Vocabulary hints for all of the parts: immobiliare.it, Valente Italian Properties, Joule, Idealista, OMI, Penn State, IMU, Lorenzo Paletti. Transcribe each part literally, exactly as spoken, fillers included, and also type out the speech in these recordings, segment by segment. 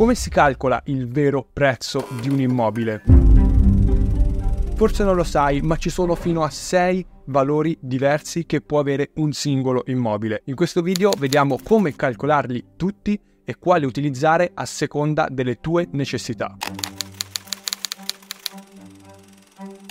Come si calcola il vero prezzo di un immobile? Forse non lo sai, ma ci sono fino a sei valori diversi che può avere un singolo immobile. In questo video vediamo come calcolarli tutti e quali utilizzare a seconda delle tue necessità.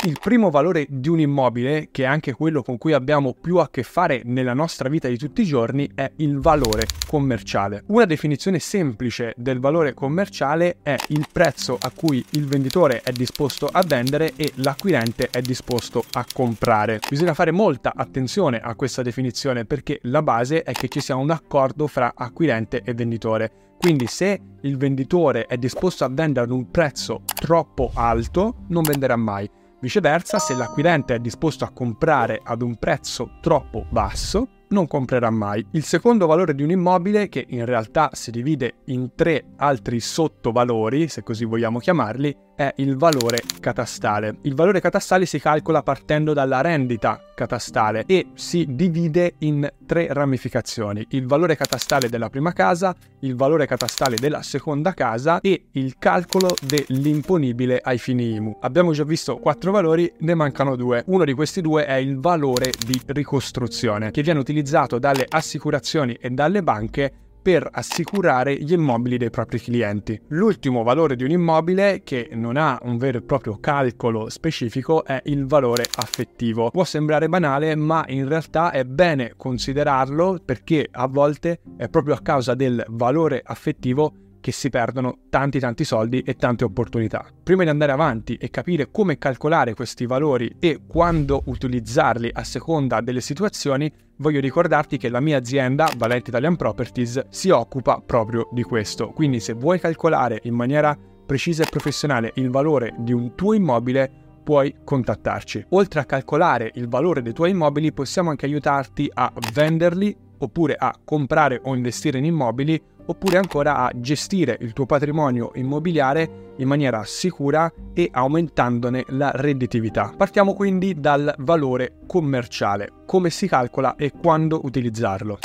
Il primo valore di un immobile, che è anche quello con cui abbiamo più a che fare nella nostra vita di tutti i giorni, è il valore commerciale. Una definizione semplice del valore commerciale è il prezzo a cui il venditore è disposto a vendere e l'acquirente è disposto a comprare. Bisogna fare molta attenzione a questa definizione perché la base è che ci sia un accordo fra acquirente e venditore. Quindi se il venditore è disposto a vendere ad un prezzo troppo alto, non venderà mai. Viceversa, se l'acquirente è disposto a comprare ad un prezzo troppo basso, non comprerà mai. Il secondo valore di un immobile, che in realtà si divide in tre altri sottovalori, se così vogliamo chiamarli, è il valore catastale. Il valore catastale si calcola partendo dalla rendita catastale e si divide in tre ramificazioni: il valore catastale della prima casa, il valore catastale della seconda casa e il calcolo dell'imponibile ai fini I M U. Abbiamo già visto quattro valori, ne mancano due. Uno di questi due è il valore di ricostruzione, che viene utilizzato utilizzato dalle assicurazioni e dalle banche per assicurare gli immobili dei propri clienti. L'ultimo valore di un immobile, che non ha un vero e proprio calcolo specifico, è il valore affettivo. Può sembrare banale, ma in realtà è bene considerarlo perché a volte è proprio a causa del valore affettivo che si perdono tanti tanti soldi e tante opportunità. Prima di andare avanti e capire come calcolare questi valori e quando utilizzarli a seconda delle situazioni, voglio ricordarti che la mia azienda, Valente Italian Properties, si occupa proprio di questo. Quindi se vuoi calcolare in maniera precisa e professionale il valore di un tuo immobile, puoi contattarci. Oltre a calcolare il valore dei tuoi immobili, possiamo anche aiutarti a venderli, oppure a comprare o investire in immobili, oppure ancora a gestire il tuo patrimonio immobiliare in maniera sicura e aumentandone la redditività. Partiamo quindi dal valore commerciale, come si calcola e quando utilizzarlo.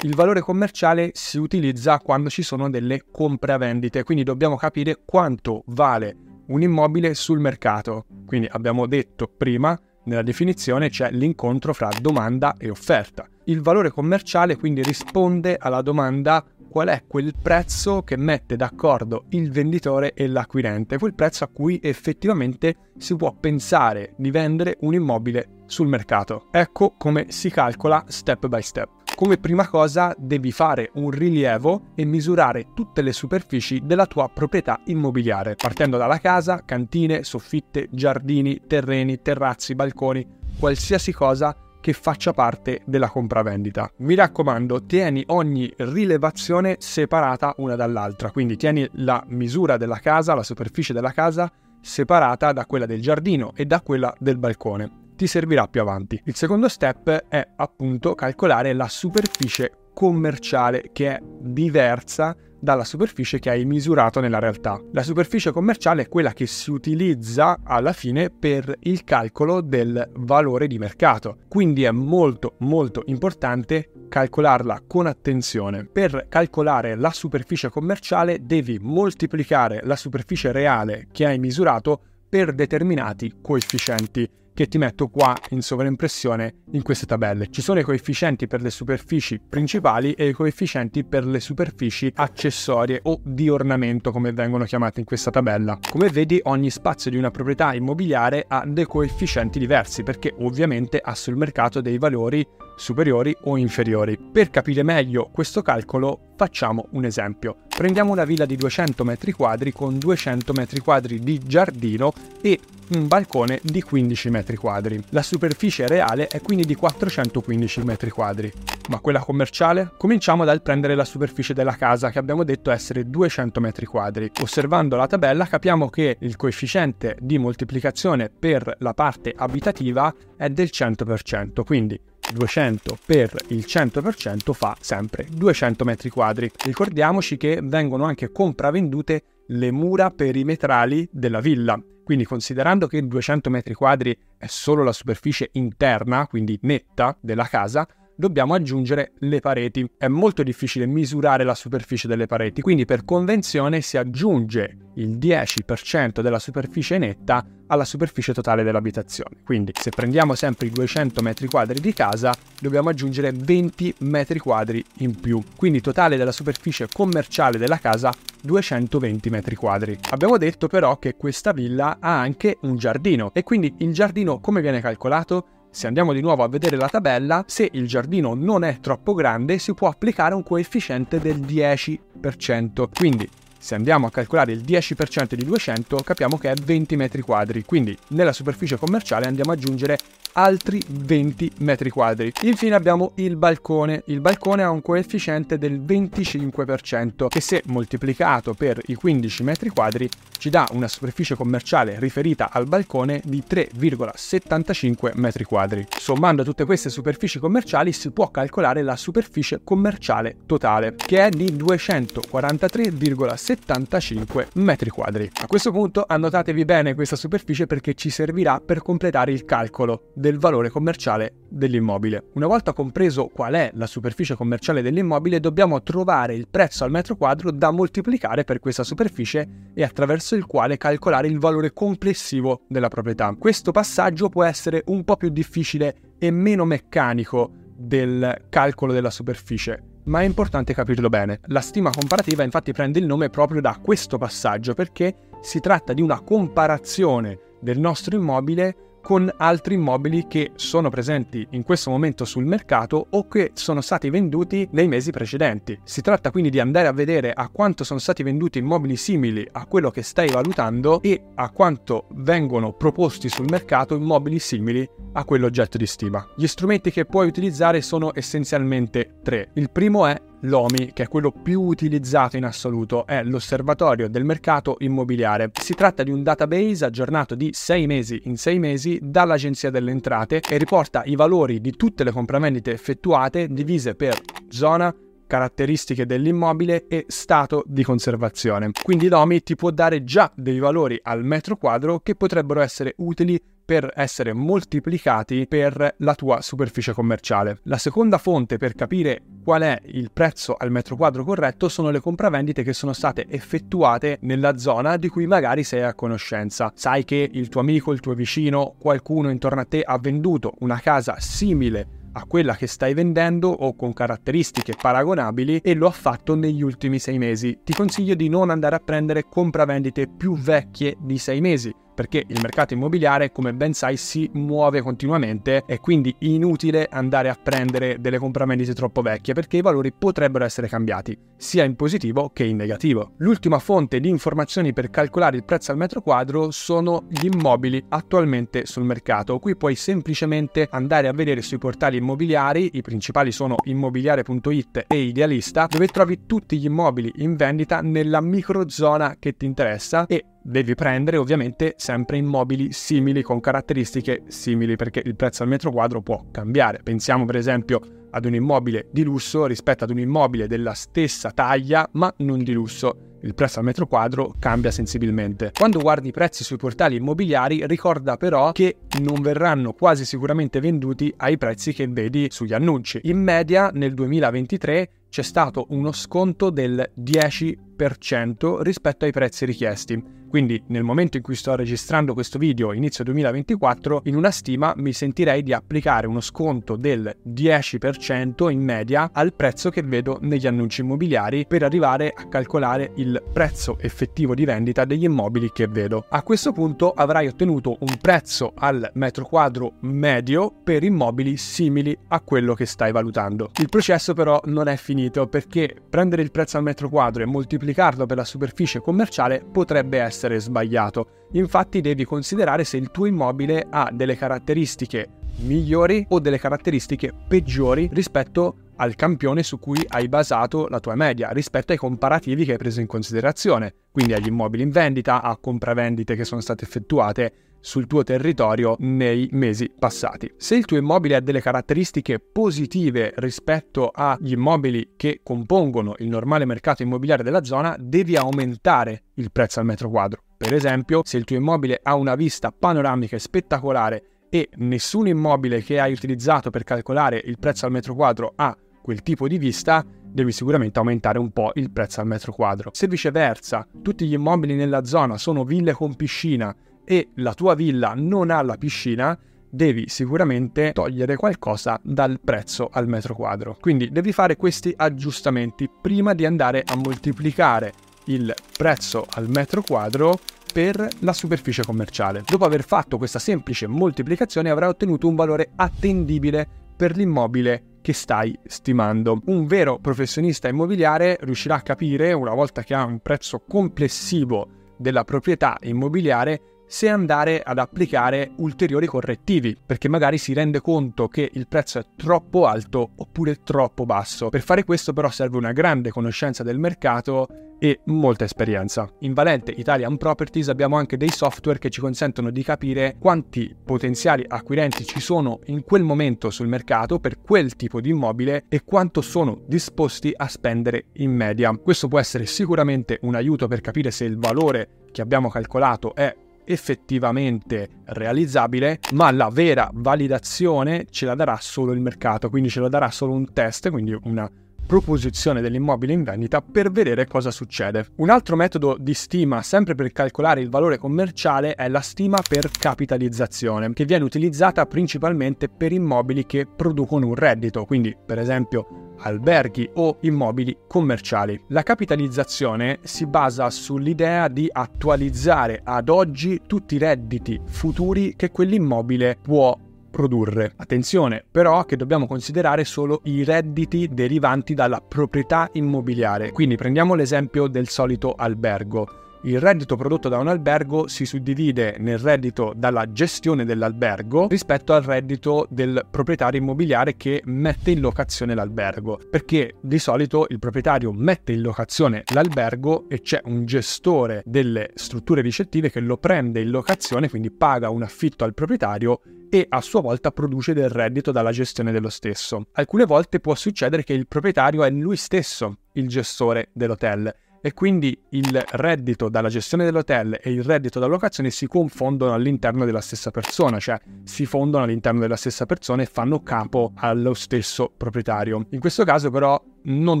Il valore commerciale si utilizza quando ci sono delle compravendite, quindi dobbiamo capire quanto vale un immobile sul mercato. Quindi abbiamo detto prima, nella definizione c'è l'incontro fra domanda e offerta. Il valore commerciale quindi risponde alla domanda: qual è quel prezzo che mette d'accordo il venditore e l'acquirente, quel prezzo a cui effettivamente si può pensare di vendere un immobile sul mercato. Ecco come si calcola step by step. Come prima cosa devi fare un rilievo e misurare tutte le superfici della tua proprietà immobiliare, partendo dalla casa, cantine, soffitte, giardini, terreni, terrazzi, balconi, qualsiasi cosa che faccia parte della compravendita. Mi raccomando, tieni ogni rilevazione separata una dall'altra, quindi tieni la misura della casa, la superficie della casa, separata da quella del giardino e da quella del balcone. Ti servirà più avanti. Il secondo step è appunto calcolare la superficie commerciale, che è diversa dalla superficie che hai misurato nella realtà. La superficie commerciale è quella che si utilizza alla fine per il calcolo del valore di mercato, quindi è molto molto importante calcolarla con attenzione. Per calcolare la superficie commerciale devi moltiplicare la superficie reale che hai misurato per determinati coefficienti, che ti metto qua in sovraimpressione in queste tabelle. Ci sono i coefficienti per le superfici principali e i coefficienti per le superfici accessorie o di ornamento, come vengono chiamate in questa tabella. Come vedi, ogni spazio di una proprietà immobiliare ha dei coefficienti diversi perché ovviamente ha sul mercato dei valori superiori o inferiori. Per capire meglio questo calcolo facciamo un esempio. Prendiamo una villa di duecento metri quadri con duecento metri quadri di giardino e un balcone di quindici metri quadri. La superficie reale è quindi di quattrocentoquindici metri quadri, ma quella commerciale? Cominciamo dal prendere la superficie della casa, che abbiamo detto essere duecento metri quadri. Osservando la tabella capiamo che il coefficiente di moltiplicazione per la parte abitativa è del cento per cento, quindi duecento per il cento per cento fa sempre duecento metri quadri. Ricordiamoci che vengono anche compravendute le mura perimetrali della villa, quindi considerando che duecento metri quadri è solo la superficie interna, quindi netta, della casa, dobbiamo aggiungere le pareti. È molto difficile misurare la superficie delle pareti, quindi per convenzione si aggiunge il dieci per cento della superficie netta alla superficie totale dell'abitazione. Quindi se prendiamo sempre i duecento metri quadri di casa, dobbiamo aggiungere venti metri quadri in più. Quindi totale della superficie commerciale della casa duecentoventi metri quadri. Abbiamo detto però che questa villa ha anche un giardino, e quindi il giardino come viene calcolato? Se andiamo di nuovo a vedere la tabella, se il giardino non è troppo grande si può applicare un coefficiente del dieci per cento. Quindi se andiamo a calcolare il dieci per cento di duecento capiamo che è venti metri quadri, quindi nella superficie commerciale andiamo ad aggiungere altri venti metri quadri. Infine abbiamo il balcone. Il balcone ha un coefficiente del venticinque per cento che, se moltiplicato per i quindici metri quadri, ci dà una superficie commerciale riferita al balcone di tre virgola settantacinque metri quadri. Sommando tutte queste superfici commerciali si può calcolare la superficie commerciale totale, che è di duecentoquarantatré virgola settantacinque metri quadri. A questo punto annotatevi bene questa superficie, perché ci servirà per completare il calcolo del valore commerciale dell'immobile. Una volta compreso qual è la superficie commerciale dell'immobile, dobbiamo trovare il prezzo al metro quadro da moltiplicare per questa superficie e attraverso il quale calcolare il valore complessivo della proprietà. Questo passaggio può essere un po' più difficile e meno meccanico del calcolo della superficie, ma è importante capirlo bene. La stima comparativa infatti prende il nome proprio da questo passaggio, perché si tratta di una comparazione del nostro immobile con altri immobili che sono presenti in questo momento sul mercato o che sono stati venduti nei mesi precedenti. Si tratta quindi di andare a vedere a quanto sono stati venduti immobili simili a quello che stai valutando e a quanto vengono proposti sul mercato immobili simili a quell'oggetto di stima. Gli strumenti che puoi utilizzare sono essenzialmente tre. Il primo è l'O M I, che è quello più utilizzato in assoluto, è l'osservatorio del mercato immobiliare. Si tratta di un database aggiornato di sei mesi in sei mesi dall'Agenzia delle Entrate e riporta i valori di tutte le compravendite effettuate divise per zona, caratteristiche dell'immobile e stato di conservazione. Quindi l'O M I ti può dare già dei valori al metro quadro che potrebbero essere utili per essere moltiplicati per la tua superficie commerciale. La seconda fonte per capire qual è il prezzo al metro quadro corretto sono le compravendite che sono state effettuate nella zona di cui magari sei a conoscenza. Sai che il tuo amico, il tuo vicino, qualcuno intorno a te ha venduto una casa simile a quella che stai vendendo o con caratteristiche paragonabili e lo ha fatto negli ultimi sei mesi. Ti consiglio di non andare a prendere compravendite più vecchie di sei mesi, perché il mercato immobiliare, come ben sai, si muove continuamente e quindi inutile andare a prendere delle compravendite troppo vecchie, perché i valori potrebbero essere cambiati, sia in positivo che in negativo. L'ultima fonte di informazioni per calcolare il prezzo al metro quadro sono gli immobili attualmente sul mercato. Qui puoi semplicemente andare a vedere sui portali immobiliari, i principali sono immobiliare punto it e Idealista, dove trovi tutti gli immobili in vendita nella microzona che ti interessa, e devi prendere ovviamente sempre immobili simili con caratteristiche simili, perché il prezzo al metro quadro può cambiare. Pensiamo per esempio ad un immobile di lusso rispetto ad un immobile della stessa taglia ma non di lusso. Il prezzo al metro quadro cambia sensibilmente. Quando guardi i prezzi sui portali immobiliari, ricorda però che non verranno quasi sicuramente venduti ai prezzi che vedi sugli annunci. In media nel duemilaventitré c'è stato uno sconto del dieci per cento rispetto ai prezzi richiesti. Quindi nel momento in cui sto registrando questo video, inizio duemilaventiquattro, in una stima mi sentirei di applicare uno sconto del dieci per cento in media al prezzo che vedo negli annunci immobiliari per arrivare a calcolare il prezzo effettivo di vendita degli immobili che vedo. A questo punto avrai ottenuto un prezzo al metro quadro medio per immobili simili a quello che stai valutando. Il processo però non è finito, perché prendere il prezzo al metro quadro e moltiplicarlo per la superficie commerciale potrebbe essere sbagliato. Infatti devi considerare se il tuo immobile ha delle caratteristiche migliori o delle caratteristiche peggiori rispetto al campione su cui hai basato la tua media, rispetto ai comparativi che hai preso in considerazione, quindi agli immobili in vendita, a compravendite che sono state effettuate sul tuo territorio nei mesi passati. Se il tuo immobile ha delle caratteristiche positive rispetto agli immobili che compongono il normale mercato immobiliare della zona, devi aumentare il prezzo al metro quadro. Per esempio, se il tuo immobile ha una vista panoramica e spettacolare e nessun immobile che hai utilizzato per calcolare il prezzo al metro quadro ha quel tipo di vista, devi sicuramente aumentare un po' il prezzo al metro quadro. Se viceversa tutti gli immobili nella zona sono ville con piscina e la tua villa non ha la piscina, devi sicuramente togliere qualcosa dal prezzo al metro quadro. Quindi devi fare questi aggiustamenti prima di andare a moltiplicare il prezzo al metro quadro per la superficie commerciale. Dopo aver fatto questa semplice moltiplicazione avrai ottenuto un valore attendibile per l'immobile che stai stimando. Un vero professionista immobiliare riuscirà a capire, una volta che ha un prezzo complessivo della proprietà immobiliare, se andare ad applicare ulteriori correttivi, perché magari si rende conto che il prezzo è troppo alto oppure troppo basso. Per fare questo però serve una grande conoscenza del mercato e molta esperienza. In Valente Italian Properties abbiamo anche dei software che ci consentono di capire quanti potenziali acquirenti ci sono in quel momento sul mercato per quel tipo di immobile e quanto sono disposti a spendere in media. Questo può essere sicuramente un aiuto per capire se il valore che abbiamo calcolato è effettivamente realizzabile, ma la vera validazione ce la darà solo il mercato, quindi ce la darà solo un test, quindi una proposizione dell'immobile in vendita per vedere cosa succede. Un altro metodo di stima, sempre per calcolare il valore commerciale, è la stima per capitalizzazione, che viene utilizzata principalmente per immobili che producono un reddito, quindi per esempio alberghi o immobili commerciali. La capitalizzazione si basa sull'idea di attualizzare ad oggi tutti i redditi futuri che quell'immobile può produrre. Attenzione però che dobbiamo considerare solo i redditi derivanti dalla proprietà immobiliare. Quindi prendiamo l'esempio del solito albergo. Il reddito prodotto da un albergo si suddivide nel reddito dalla gestione dell'albergo rispetto al reddito del proprietario immobiliare che mette in locazione l'albergo, perché di solito il proprietario mette in locazione l'albergo e c'è un gestore delle strutture ricettive che lo prende in locazione, quindi paga un affitto al proprietario e a sua volta produce del reddito dalla gestione dello stesso. Alcune volte può succedere che il proprietario è lui stesso il gestore dell'hotel e quindi il reddito dalla gestione dell'hotel e il reddito da locazione si confondono all'interno della stessa persona, cioè si fondono all'interno della stessa persona e fanno capo allo stesso proprietario. In questo caso però non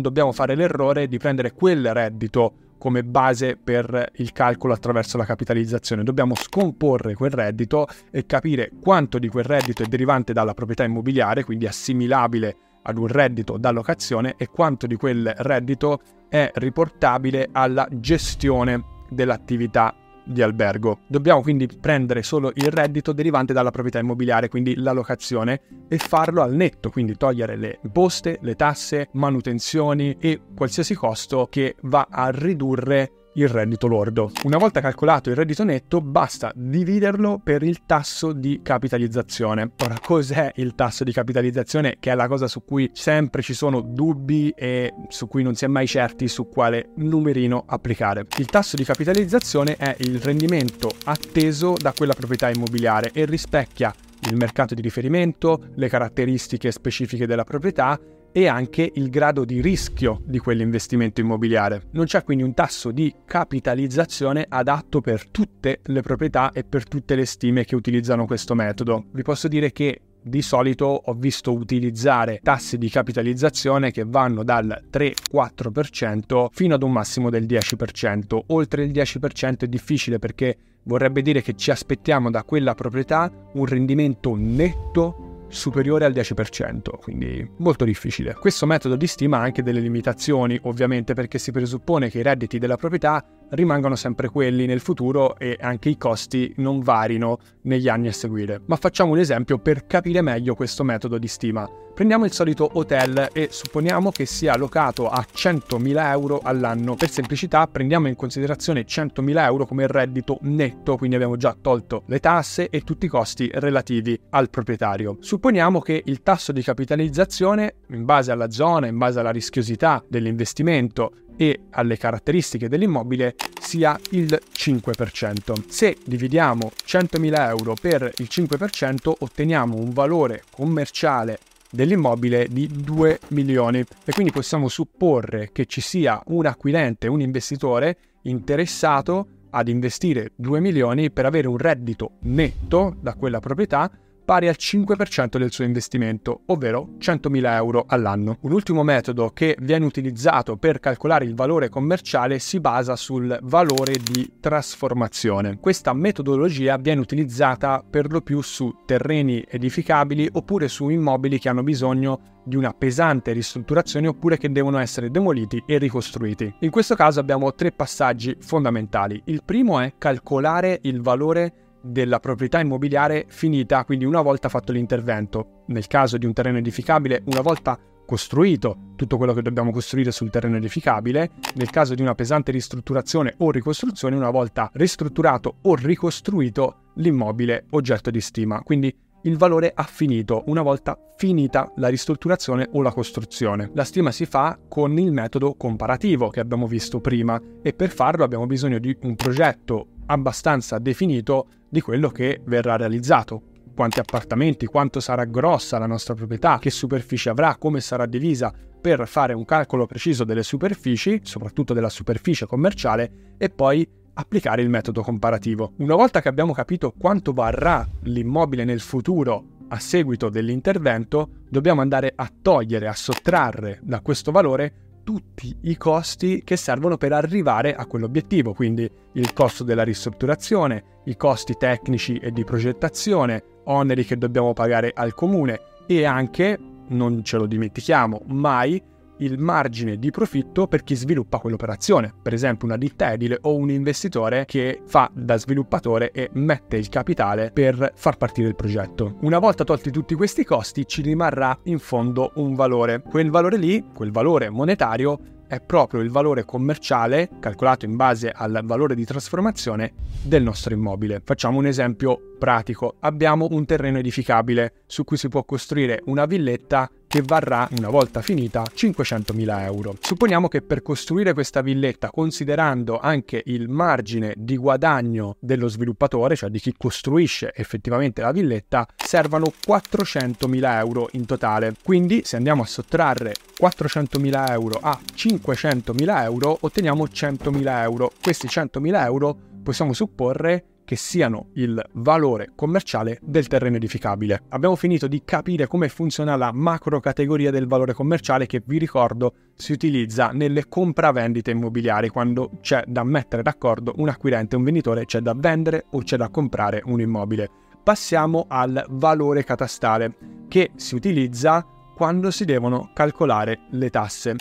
dobbiamo fare l'errore di prendere quel reddito come base per il calcolo attraverso la capitalizzazione. Dobbiamo scomporre quel reddito e capire quanto di quel reddito è derivante dalla proprietà immobiliare, quindi assimilabile ad un reddito da locazione, e quanto di quel reddito è riportabile alla gestione dell'attività di albergo. Dobbiamo quindi prendere solo il reddito derivante dalla proprietà immobiliare, quindi la locazione, e farlo al netto, quindi togliere le imposte, le tasse, manutenzioni e qualsiasi costo che va a ridurre il reddito lordo. Una volta calcolato il reddito netto, basta dividerlo per il tasso di capitalizzazione. Ora, cos'è il tasso di capitalizzazione, che è la cosa su cui sempre ci sono dubbi e su cui non si è mai certi su quale numerino applicare? Il tasso di capitalizzazione è il rendimento atteso da quella proprietà immobiliare e rispecchia il mercato di riferimento, le caratteristiche specifiche della proprietà e anche il grado di rischio di quell'investimento immobiliare. Non c'è quindi un tasso di capitalizzazione adatto per tutte le proprietà e per tutte le stime che utilizzano questo metodo. Vi posso dire che di solito ho visto utilizzare tassi di capitalizzazione che vanno dal tre quattro per cento fino ad un massimo del dieci per cento. Oltre il dieci per cento è difficile, perché vorrebbe dire che ci aspettiamo da quella proprietà un rendimento netto superiore al dieci per cento, quindi molto difficile. Questo metodo di stima ha anche delle limitazioni, ovviamente, perché si presuppone che i redditi della proprietà rimangano sempre quelli nel futuro e anche i costi non varino negli anni a seguire. Ma facciamo un esempio per capire meglio questo metodo di stima. Prendiamo il solito hotel e supponiamo che sia locato a centomila euro all'anno. Per semplicità prendiamo in considerazione centomila euro come reddito netto, quindi abbiamo già tolto le tasse e tutti i costi relativi al proprietario. Supponiamo che il tasso di capitalizzazione, in base alla zona, in base alla rischiosità dell'investimento e alle caratteristiche dell'immobile, sia il cinque per cento. Se dividiamo centomila euro per il cinque per cento otteniamo un valore commerciale dell'immobile di due milioni e quindi possiamo supporre che ci sia un acquirente, un investitore interessato ad investire due milioni per avere un reddito netto da quella proprietà pari al cinque per cento del suo investimento, ovvero centomila euro all'anno. Un ultimo metodo che viene utilizzato per calcolare il valore commerciale si basa sul valore di trasformazione. Questa metodologia viene utilizzata per lo più su terreni edificabili oppure su immobili che hanno bisogno di una pesante ristrutturazione oppure che devono essere demoliti e ricostruiti. In questo caso abbiamo tre passaggi fondamentali. Il primo è calcolare il valore della proprietà immobiliare finita, quindi una volta fatto l'intervento. Nel caso di un terreno edificabile, una volta costruito tutto quello che dobbiamo costruire sul terreno edificabile, nel caso di una pesante ristrutturazione o ricostruzione, una volta ristrutturato o ricostruito l'immobile oggetto di stima. Quindi il valore affinito, una volta finita la ristrutturazione o la costruzione. La stima si fa con il metodo comparativo che abbiamo visto prima e per farlo abbiamo bisogno di un progetto abbastanza definito di quello che verrà realizzato. Quanti appartamenti, quanto sarà grossa la nostra proprietà, che superficie avrà, come sarà divisa, per fare un calcolo preciso delle superfici, soprattutto della superficie commerciale, e poi applicare il metodo comparativo. Una volta che abbiamo capito quanto varrà l'immobile nel futuro a seguito dell'intervento, dobbiamo andare a togliere, a sottrarre da questo valore tutti i costi che servono per arrivare a quell'obiettivo, quindi il costo della ristrutturazione, i costi tecnici e di progettazione, oneri che dobbiamo pagare al comune e anche, non ce lo dimentichiamo mai, il margine di profitto per chi sviluppa quell'operazione, per esempio una ditta edile o un investitore che fa da sviluppatore e mette il capitale per far partire il progetto. Una volta tolti tutti questi costi ci rimarrà in fondo un valore. Quel valore lì, quel valore monetario, è proprio il valore commerciale calcolato in base al valore di trasformazione del nostro immobile. Facciamo un esempio pratico. Abbiamo un terreno edificabile su cui si può costruire una villetta che varrà, una volta finita, cinquecentomila euro. Supponiamo che per costruire questa villetta, considerando anche il margine di guadagno dello sviluppatore, cioè di chi costruisce effettivamente la villetta, servano quattrocentomila euro in totale. Quindi se andiamo a sottrarre quattrocentomila euro a cinquecentomila euro, otteniamo centomila euro. Questi centomila euro possiamo supporre che siano il valore commerciale del terreno edificabile. Abbiamo finito di capire come funziona la macro categoria del valore commerciale che, vi ricordo, si utilizza nelle compravendite immobiliari. Quando c'è da mettere d'accordo un acquirente e un venditore, c'è da vendere o c'è da comprare un immobile. Passiamo al valore catastale, che si utilizza quando si devono calcolare le tasse.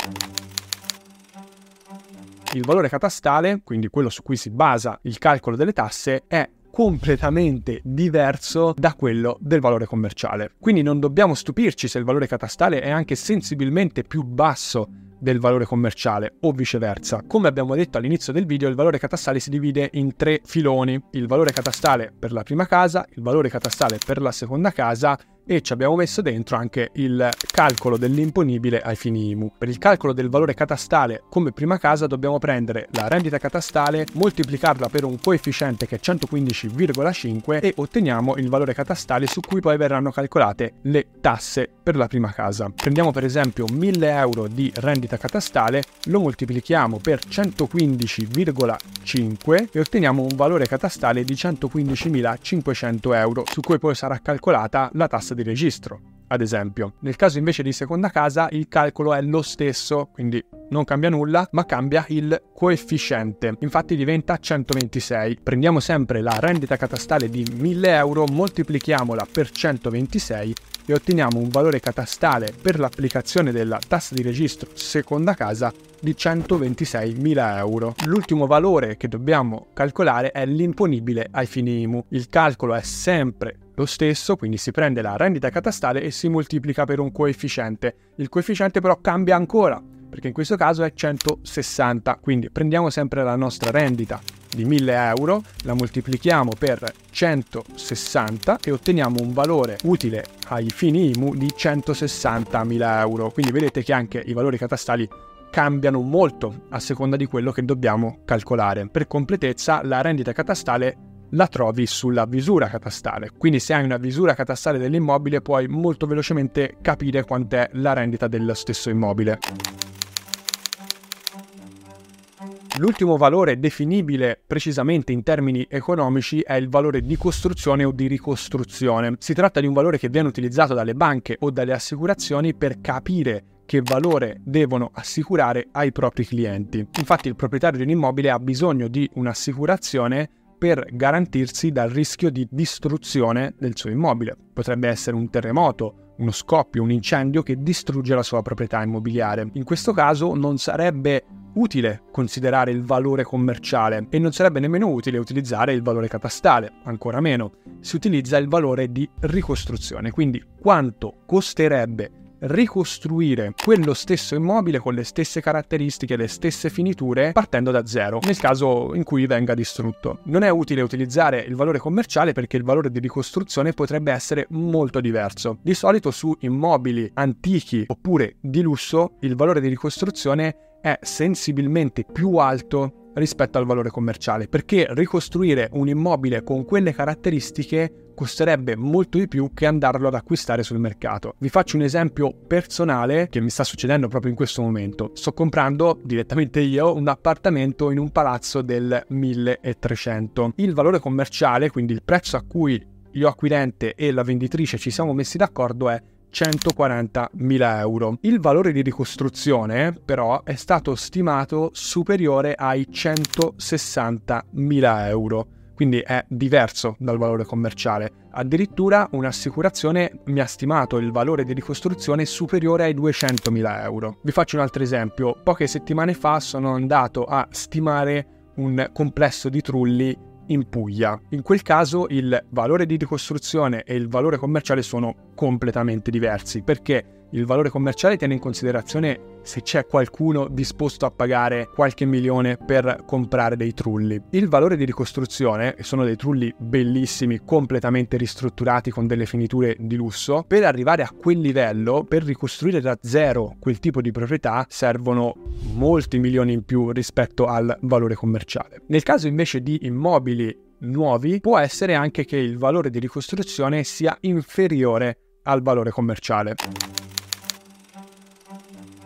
Il valore catastale, quindi quello su cui si basa il calcolo delle tasse, è completamente diverso da quello del valore commerciale. Quindi non dobbiamo stupirci se il valore catastale è anche sensibilmente più basso del valore commerciale o viceversa. Come abbiamo detto all'inizio del video, il valore catastale si divide in tre filoni: il valore catastale per la prima casa, il valore catastale per la seconda casa e ci abbiamo messo dentro anche il calcolo dell'imponibile ai fini I M U. Per il calcolo del valore catastale come prima casa dobbiamo prendere la rendita catastale, moltiplicarla per un coefficiente che è centoquindici virgola cinque e otteniamo il valore catastale su cui poi verranno calcolate le tasse per la prima casa. Prendiamo per esempio mille euro di rendita catastale, lo moltiplichiamo per centoquindici virgola cinque e otteniamo un valore catastale di centoquindicimilacinquecento euro, su cui poi sarà calcolata la tassa di registro, ad esempio. Nel caso invece di seconda casa il calcolo è lo stesso, quindi non cambia nulla, ma cambia il coefficiente. Infatti diventa centoventisei. Prendiamo sempre la rendita catastale di mille euro, moltiplichiamola per centoventisei e otteniamo un valore catastale per l'applicazione della tassa di registro seconda casa di centoventiseimila euro. L'ultimo valore che dobbiamo calcolare è l'imponibile ai fini I M U. Il calcolo è sempre lo stesso, quindi si prende la rendita catastale e si moltiplica per un coefficiente. Il coefficiente però cambia ancora, perché in questo caso è centosessanta, quindi prendiamo sempre la nostra rendita di mille euro, la moltiplichiamo per centosessanta e otteniamo un valore utile ai fini I M U di centosessantamila euro. Quindi vedete che anche i valori catastali cambiano molto a seconda di quello che dobbiamo calcolare. Per completezza, la rendita catastale la trovi sulla visura catastale, quindi se hai una visura catastale dell'immobile puoi molto velocemente capire quant'è la rendita dello stesso immobile. L'ultimo valore definibile precisamente in termini economici è il valore di costruzione o di ricostruzione. Si tratta di un valore che viene utilizzato dalle banche o dalle assicurazioni per capire che valore devono assicurare ai propri clienti. Infatti il proprietario di un immobile ha bisogno di un'assicurazione per garantirsi dal rischio di distruzione del suo immobile. Potrebbe essere un terremoto, uno scoppio, un incendio che distrugge la sua proprietà immobiliare. In questo caso non sarebbe utile considerare il valore commerciale e non sarebbe nemmeno utile utilizzare il valore catastale, ancora meno. Si utilizza il valore di ricostruzione, quindi quanto costerebbe ricostruire quello stesso immobile con le stesse caratteristiche, le stesse finiture, partendo da zero, nel caso in cui venga distrutto. Non è utile utilizzare il valore commerciale perché il valore di ricostruzione potrebbe essere molto diverso. Di solito su immobili antichi oppure di lusso il valore di ricostruzione è sensibilmente più alto rispetto al valore commerciale, perché ricostruire un immobile con quelle caratteristiche costerebbe molto di più che andarlo ad acquistare sul mercato. Vi faccio un esempio personale che mi sta succedendo proprio in questo momento. Sto comprando direttamente io un appartamento in un palazzo del milletrecento. Il valore commerciale, quindi il prezzo a cui io acquirente e la venditrice ci siamo messi d'accordo, è centoquarantamila euro. Il valore di ricostruzione però è stato stimato superiore ai centosessantamila euro. Quindi è diverso dal valore commerciale. Addirittura un'assicurazione mi ha stimato il valore di ricostruzione superiore ai duecentomila euro. Vi faccio un altro esempio. Poche settimane fa sono andato a stimare un complesso di trulli in Puglia. In quel caso il valore di ricostruzione e il valore commerciale sono completamente diversi, perché il valore commerciale tiene in considerazione se c'è qualcuno disposto a pagare qualche milione per comprare dei trulli. Il valore di ricostruzione, e sono dei trulli bellissimi, completamente ristrutturati con delle finiture di lusso, per arrivare a quel livello, per ricostruire da zero quel tipo di proprietà, servono molti milioni in più rispetto al valore commerciale. Nel caso invece di immobili nuovi, può essere anche che il valore di ricostruzione sia inferiore al valore commerciale.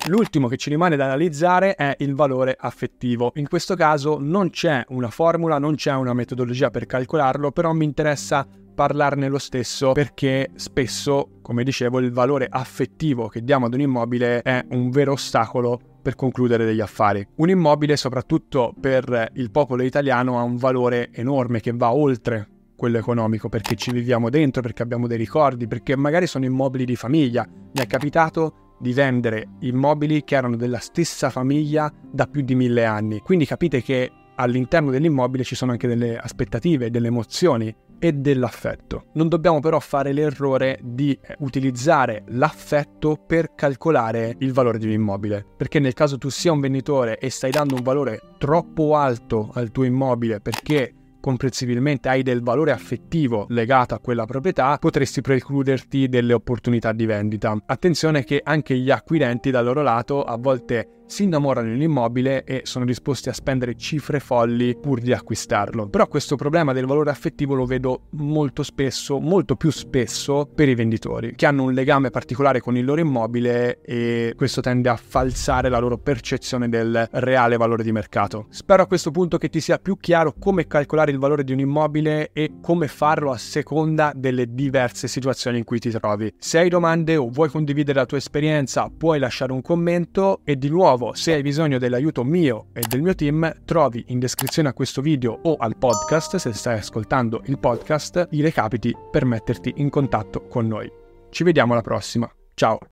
L'ultimo che ci rimane da analizzare è il valore affettivo. In questo caso non c'è una formula, non c'è una metodologia per calcolarlo, però mi interessa parlarne lo stesso perché spesso, come dicevo, il valore affettivo che diamo ad un immobile è un vero ostacolo per concludere degli affari. Un immobile, soprattutto per il popolo italiano, ha un valore enorme che va oltre quello economico, perché ci viviamo dentro, perché abbiamo dei ricordi, perché magari sono immobili di famiglia. Mi è capitato di vendere immobili che erano della stessa famiglia da più di mille anni. Quindi capite che all'interno dell'immobile ci sono anche delle aspettative, delle emozioni e dell'affetto. Non dobbiamo però fare l'errore di utilizzare l'affetto per calcolare il valore di un immobile, perché nel caso tu sia un venditore e stai dando un valore troppo alto al tuo immobile perché comprensibilmente hai del valore affettivo legato a quella proprietà, potresti precluderti delle opportunità di vendita. Attenzione che anche gli acquirenti dal loro lato a volte si innamorano dell'immobile e sono disposti a spendere cifre folli pur di acquistarlo. Però questo problema del valore affettivo lo vedo molto spesso, molto più spesso per i venditori, che hanno un legame particolare con il loro immobile e questo tende a falsare la loro percezione del reale valore di mercato. Spero a questo punto che ti sia più chiaro come calcolare il il valore di un immobile e come farlo a seconda delle diverse situazioni in cui ti trovi. Se hai domande o vuoi condividere la tua esperienza, puoi lasciare un commento e di nuovo, se hai bisogno dell'aiuto mio e del mio team, trovi in descrizione a questo video o al podcast, se stai ascoltando il podcast, i recapiti per metterti in contatto con noi. Ci vediamo alla prossima. Ciao!